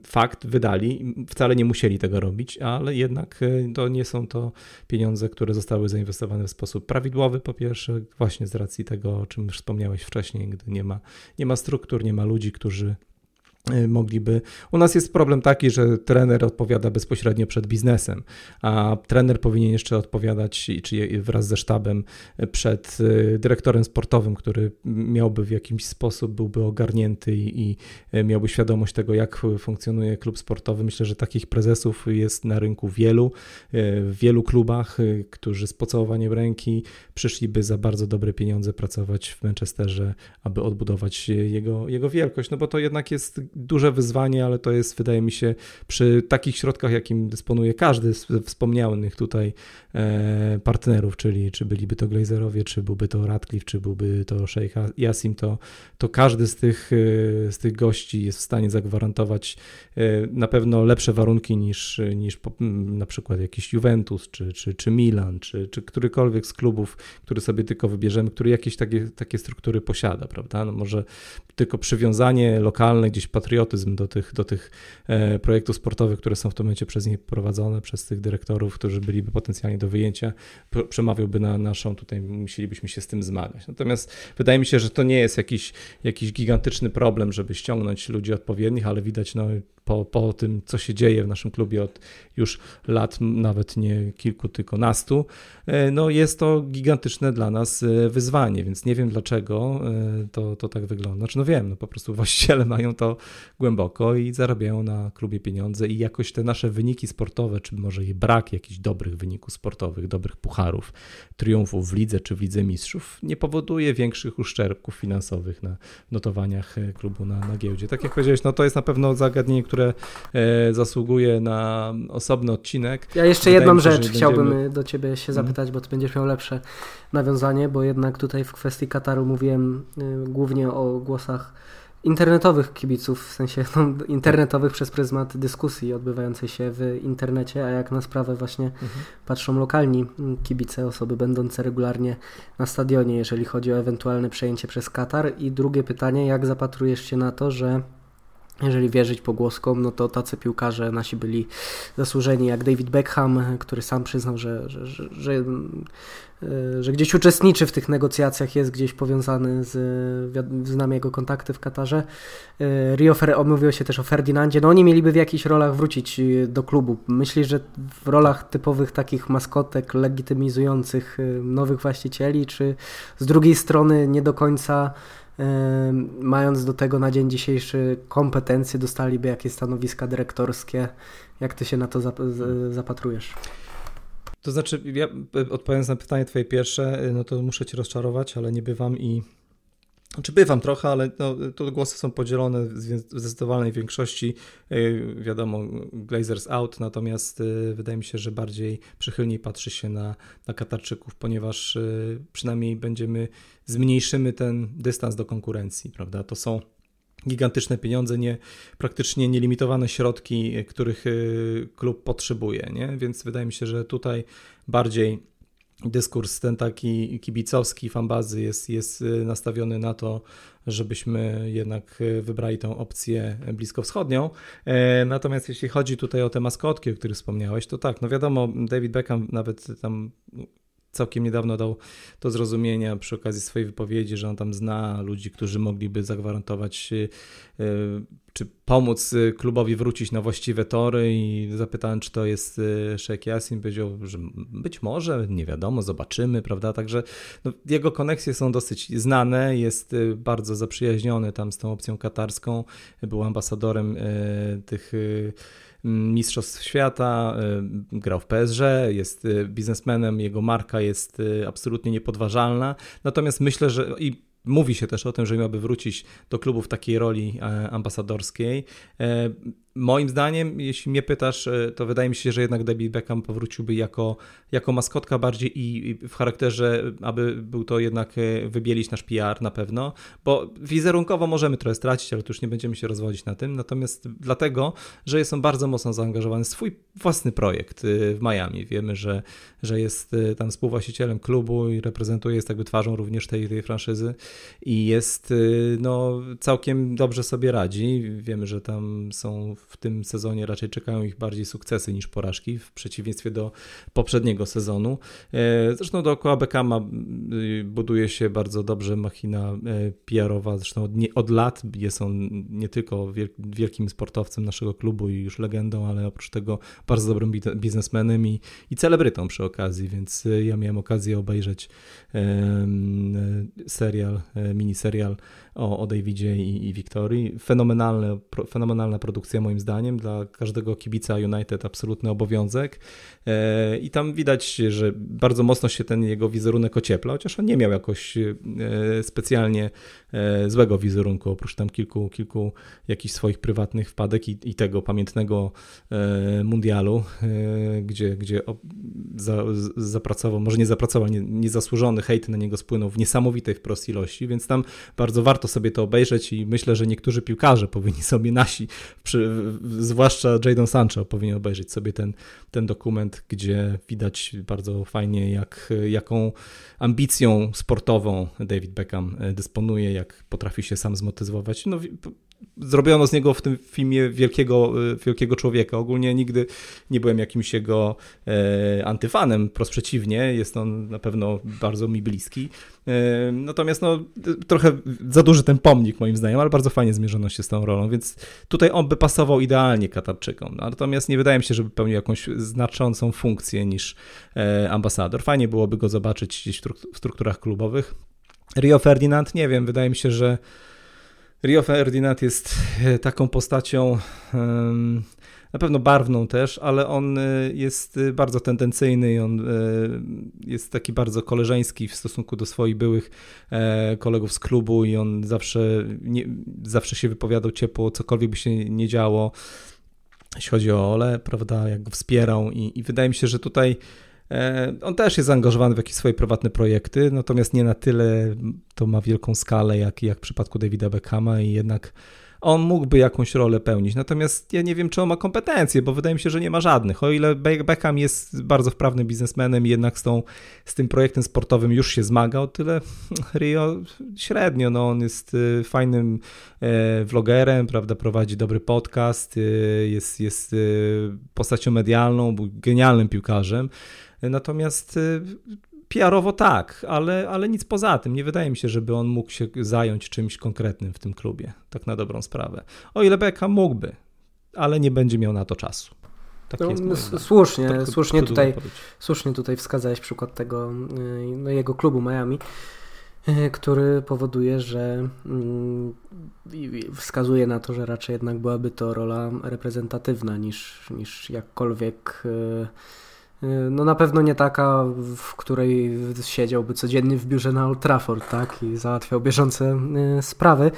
fakt, wydali, wcale nie musieli tego robić, ale jednak to nie są to pieniądze, które zostały zainwestowane w sposób prawidłowy, po pierwsze właśnie z racji tego, o czym już wspomniałeś wcześniej, gdy nie ma struktur, nie ma ludzi, którzy mogliby. U nas jest problem taki, że trener odpowiada bezpośrednio przed biznesem, a trener powinien jeszcze odpowiadać czy wraz ze sztabem przed dyrektorem sportowym, który miałby w jakiś sposób, byłby ogarnięty i miałby świadomość tego, jak funkcjonuje klub sportowy. Myślę, że takich prezesów jest na rynku wielu, w wielu klubach, którzy z pocałowaniem ręki przyszliby za bardzo dobre pieniądze pracować w Manchesterze, aby odbudować jego wielkość, bo to jednak jest duże wyzwanie, ale to jest, wydaje mi się, przy takich środkach, jakim dysponuje każdy z wspomnianych tutaj partnerów, czyli czy byliby to Glazerowie, czy byłby to Ratcliffe, czy byłby to Sheikh Jassim, to każdy z tych gości jest w stanie zagwarantować na pewno lepsze warunki niż na przykład jakiś Juventus, czy Milan, czy którykolwiek z klubów, który sobie tylko wybierzemy, który jakieś takie struktury posiada, prawda? Może tylko przywiązanie lokalne, gdzieś patriotyzm do tych projektów sportowych, które są w tym momencie przez nich prowadzone, przez tych dyrektorów, którzy byliby potencjalnie do wyjęcia, przemawiałby na naszą, tutaj musielibyśmy się z tym zmagać. Natomiast wydaje mi się, że to nie jest jakiś gigantyczny problem, żeby ściągnąć ludzi odpowiednich, ale widać po tym, co się dzieje w naszym klubie od już lat, nawet nie kilku, kilkunastu, no jest to gigantyczne dla nas wyzwanie, więc nie wiem dlaczego to tak wygląda. Znaczy, no wiem, no po prostu właściciele mają to głęboko i zarabiają na klubie pieniądze i jakoś te nasze wyniki sportowe, czy może i brak jakichś dobrych wyników sportowych, dobrych pucharów, triumfów w lidze czy w Lidze Mistrzów nie powoduje większych uszczerbków finansowych na notowaniach klubu na giełdzie. Tak jak powiedziałeś, no to jest na pewno zagadnienie, które zasługuje na osobny odcinek. Ja jeszcze jedną rzecz chciałbym do ciebie się zapytać, bo ty będziesz miał lepsze nawiązanie, bo jednak tutaj w kwestii Kataru mówiłem głównie o głosach internetowych kibiców, w sensie no, internetowych przez pryzmat dyskusji odbywającej się w internecie, a jak na sprawę właśnie patrzą lokalni kibice, osoby będące regularnie na stadionie, jeżeli chodzi o ewentualne przejęcie przez Katar. I drugie pytanie, jak zapatrujesz się na to, że jeżeli wierzyć pogłoskom, no to tacy piłkarze nasi byli zasłużeni jak David Beckham, który sam przyznał, że gdzieś uczestniczy w tych negocjacjach, jest gdzieś powiązany z nami jego kontakty w Katarze. Mówiło się też o Ferdinandzie, no oni mieliby w jakichś rolach wrócić do klubu. Myślisz, że w rolach typowych takich maskotek legitymizujących nowych właścicieli, czy z drugiej strony nie do końca mając do tego na dzień dzisiejszy kompetencje, dostaliby jakieś stanowiska dyrektorskie? Jak ty się na to zapatrujesz? To znaczy, ja odpowiadając na pytanie twoje pierwsze, no to muszę cię rozczarować, ale nie bywam Znaczy bywam trochę, ale no, to głosy są podzielone w zdecydowanej większości. Wiadomo, Glazers out, natomiast wydaje mi się, że bardziej przychylniej patrzy się na Katarczyków, ponieważ przynajmniej zmniejszymy ten dystans do konkurencji, prawda? To są gigantyczne pieniądze, praktycznie nielimitowane środki, których klub potrzebuje, nie? Więc wydaje mi się, że tutaj bardziej dyskurs ten taki kibicowski fanbazy jest nastawiony na to, żebyśmy jednak wybrali tą opcję bliskowschodnią. Natomiast jeśli chodzi tutaj o te maskotki, o których wspomniałeś, to tak, no wiadomo, David Beckham nawet tam całkiem niedawno dał do zrozumienia przy okazji swojej wypowiedzi, że on tam zna ludzi, którzy mogliby zagwarantować czy pomóc klubowi wrócić na właściwe tory, i zapytałem, czy to jest Sheikh Jassim, powiedział, że być może, nie wiadomo, zobaczymy, prawda, także no, jego koneksje są dosyć znane, jest bardzo zaprzyjaźniony tam z tą opcją katarską, był ambasadorem tych mistrzostw świata, grał w PSG, jest biznesmenem, jego marka jest absolutnie niepodważalna, natomiast myślę, że mówi się też o tym, że miałby wrócić do klubu w takiej roli ambasadorskiej. Moim zdaniem, jeśli mnie pytasz, to wydaje mi się, że jednak David Beckham powróciłby jako maskotka bardziej i w charakterze, aby był to jednak wybielić nasz PR na pewno, bo wizerunkowo możemy trochę stracić, ale tu już nie będziemy się rozwodzić na tym, natomiast dlatego, że jest on bardzo mocno zaangażowany w swój własny projekt w Miami. Wiemy, że jest tam współwłaścicielem klubu i reprezentuje, jest jakby twarzą również tej franszyzy i jest, no, całkiem dobrze sobie radzi. Wiemy, że tam są w tym sezonie raczej czekają ich bardziej sukcesy niż porażki, w przeciwieństwie do poprzedniego sezonu. Zresztą dookoła Beckhama buduje się bardzo dobrze machina PR-owa, zresztą od lat jest on nie tylko wielkim sportowcem naszego klubu i już legendą, ale oprócz tego bardzo dobrym biznesmenem i celebrytą przy okazji, więc ja miałem okazję obejrzeć miniserial o Davidzie i Wiktorii. Fenomenalna produkcja moim zdaniem, dla każdego kibica United absolutny obowiązek i tam widać, że bardzo mocno się ten jego wizerunek ociepla, chociaż on nie miał jakoś specjalnie złego wizerunku, oprócz tam kilku jakichś swoich prywatnych wpadek i tego pamiętnego mundialu, gdzie zapracował, może nie zapracował, niezasłużony hejt na niego spłynął w niesamowitej wprost ilości, więc tam bardzo warto sobie to obejrzeć i myślę, że niektórzy piłkarze powinni sobie zwłaszcza Jadon Sancho powinien obejrzeć sobie ten dokument, gdzie widać bardzo fajnie, jaką ambicją sportową David Beckham dysponuje, jak potrafi się sam zmotywować. No, zrobiono z niego w tym filmie wielkiego człowieka. Ogólnie nigdy nie byłem jakimś jego antyfanem, wprost przeciwnie, jest on na pewno bardzo mi bliski. Natomiast trochę za duży ten pomnik moim zdaniem, ale bardzo fajnie zmierzono się z tą rolą, więc tutaj on by pasował idealnie Katarczykom. Natomiast nie wydaje mi się, żeby pełnił jakąś znaczącą funkcję niż ambasador. Fajnie byłoby go zobaczyć gdzieś w strukturach klubowych. Rio Ferdinand, nie wiem, wydaje mi się, że Rio Ferdinand jest taką postacią na pewno barwną też, ale on jest bardzo tendencyjny i on jest taki bardzo koleżeński w stosunku do swoich byłych kolegów z klubu i on zawsze się wypowiadał ciepło, cokolwiek by się nie działo, jeśli chodzi o Ole, prawda, jak go wspierał i wydaje mi się, że tutaj on też jest zaangażowany w jakieś swoje prywatne projekty, natomiast nie na tyle to ma wielką skalę jak w przypadku Davida Beckhama i jednak on mógłby jakąś rolę pełnić. Natomiast ja nie wiem, czy on ma kompetencje, bo wydaje mi się, że nie ma żadnych. O ile Beckham jest bardzo wprawnym biznesmenem i jednak z tym projektem sportowym już się zmagał, tyle Rio średnio. On jest fajnym vlogerem, prawda, prowadzi dobry podcast, jest postacią medialną, był genialnym piłkarzem. Natomiast PR-owo tak, ale nic poza tym. Nie wydaje mi się, żeby on mógł się zająć czymś konkretnym w tym klubie, tak na dobrą sprawę. O ile Beckham mógłby, ale nie będzie miał na to czasu. Tak jest słusznie tutaj wskazałeś przykład tego jego klubu Miami, który powoduje, że wskazuje na to, że raczej jednak byłaby to rola reprezentatywna niż jakkolwiek... na pewno nie taka, w której siedziałby codziennie w biurze na Old Trafford, tak? I załatwiał bieżące sprawy.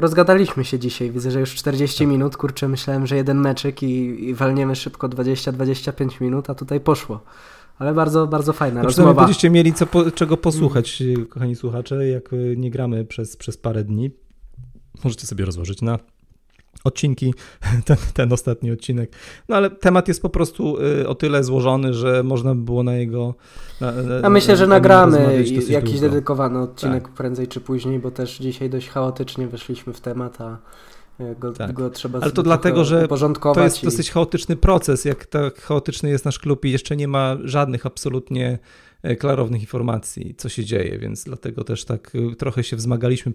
Rozgadaliśmy się dzisiaj, widzę, że już 40 minut, kurczę, myślałem, że jeden meczyk i walniemy szybko 20-25 minut, a tutaj poszło. Ale bardzo, bardzo fajna rozmowa. Będziecie mieli czego posłuchać, kochani słuchacze, jak nie gramy przez parę dni. Możecie sobie rozłożyć na odcinki, ten ostatni odcinek. Ale temat jest po prostu o tyle złożony, że można by było na jego... A myślę, że nagramy jakiś dedykowany odcinek prędzej czy później, bo też dzisiaj dość chaotycznie weszliśmy w temat, a go trzeba uporządkować. Ale to dlatego, że to jest dosyć chaotyczny proces, jak tak chaotyczny jest nasz klub i jeszcze nie ma żadnych absolutnie klarownych informacji, co się dzieje, więc dlatego też tak trochę się wzmagaliśmy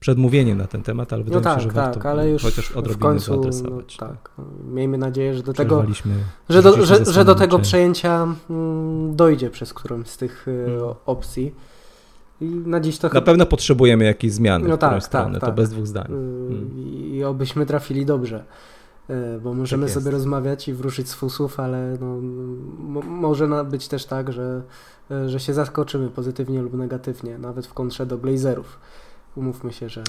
przed mówieniem na ten temat, ale wydaje mi się, że warto ale już chociaż odrobinę w końcu, zaadresować. Miejmy nadzieję, że do tego przejęcia dojdzie przez którąś z tych opcji. I na dziś to... Na pewno potrzebujemy jakiejś zmiany w którą stronę, to bez dwóch zdań. I obyśmy trafili dobrze. Bo możemy sobie rozmawiać i wrócić z fusów, ale może być też tak, że się zaskoczymy pozytywnie lub negatywnie, nawet w kontrze do Glazerów. Umówmy się, że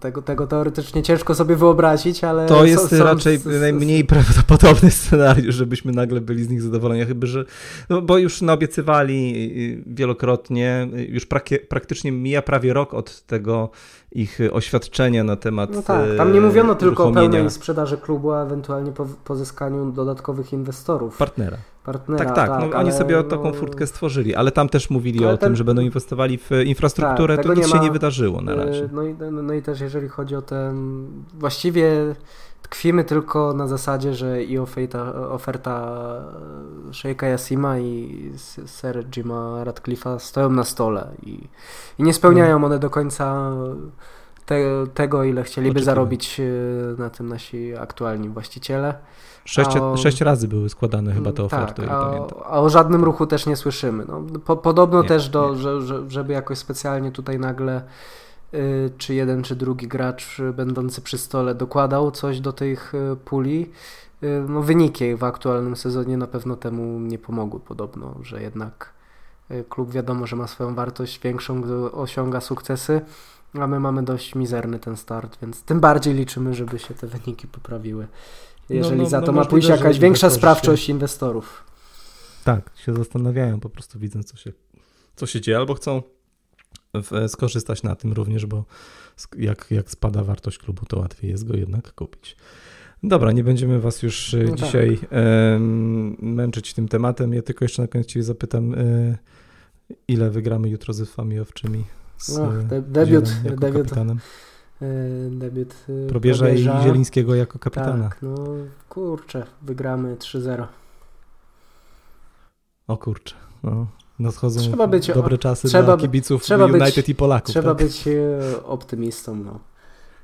tego teoretycznie ciężko sobie wyobrazić, ale... To jest raczej najmniej prawdopodobny scenariusz, żebyśmy nagle byli z nich zadowoleni, chyba że... bo już naobiecywali wielokrotnie, już praktycznie mija prawie rok od tego ich oświadczenia na temat... tam nie mówiono tylko o pełnej sprzedaży klubu, a ewentualnie pozyskaniu dodatkowych inwestorów. Partnera. Tak, oni sobie taką furtkę stworzyli, ale tam też mówili o tym, że będą inwestowali w infrastrukturę, to nic się nie wydarzyło na razie. I też jeżeli chodzi o ten, właściwie tkwimy tylko na zasadzie, że i oferta Sheikha Jassima i Sergio Ratcliffe'a stoją na stole i nie spełniają one do końca tego, ile chcieliby zarobić na tym nasi aktualni właściciele. Sześć razy były składane chyba te oferty, ja pamiętam. A o żadnym ruchu też nie słyszymy. Żeby jakoś specjalnie tutaj nagle czy jeden, czy drugi gracz będący przy stole dokładał coś do tych puli. Wyniki w aktualnym sezonie na pewno temu nie pomogły podobno, że jednak klub wiadomo, że ma swoją wartość większą, gdy osiąga sukcesy. A my mamy dość mizerny ten start, więc tym bardziej liczymy, żeby się te wyniki poprawiły. Jeżeli za to ma pójść jakaś większa sprawczość inwestorów. Tak, się zastanawiają po prostu, widzą co się dzieje, albo chcą skorzystać na tym również, bo jak spada wartość klubu, to łatwiej jest go jednak kupić. Dobra, nie będziemy was już dzisiaj męczyć tym tematem. Ja tylko jeszcze na koniec ciebie zapytam, ile wygramy jutro z Fami Owczymi. Debiut debiut Probierza i Zielińskiego jako kapitana. Tak, no kurczę, wygramy 3-0. O kurczę, no. Nadchodzą dobre czasy dla kibiców United i Polaków. Trzeba być optymistą. No.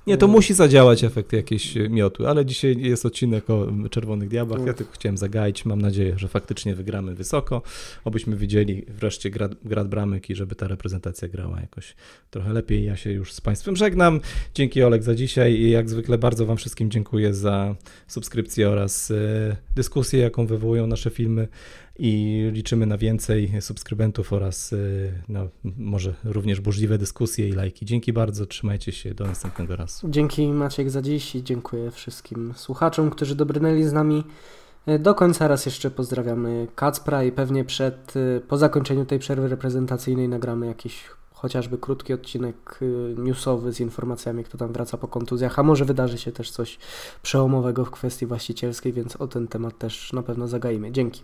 Nie, to musi zadziałać efekt jakiejś miotu, ale dzisiaj jest odcinek o Czerwonych Diabłach. Ja tylko chciałem zagaić. Mam nadzieję, że faktycznie wygramy wysoko, obyśmy widzieli wreszcie grad bramek i żeby ta reprezentacja grała jakoś trochę lepiej. Ja się już z Państwem żegnam. Dzięki, Olek, za dzisiaj i jak zwykle bardzo Wam wszystkim dziękuję za subskrypcję oraz dyskusję, jaką wywołują nasze filmy. I liczymy na więcej subskrybentów oraz no, może również burzliwe dyskusje i lajki. Dzięki bardzo, trzymajcie się, do następnego razu. Dzięki, Maciek, za dziś i dziękuję wszystkim słuchaczom, którzy dobrnęli z nami do końca. Raz jeszcze pozdrawiamy Kacpra i pewnie po zakończeniu tej przerwy reprezentacyjnej nagramy jakiś chociażby krótki odcinek newsowy z informacjami, kto tam wraca po kontuzjach, a może wydarzy się też coś przełomowego w kwestii właścicielskiej, więc o ten temat też na pewno zagaimy. Dzięki.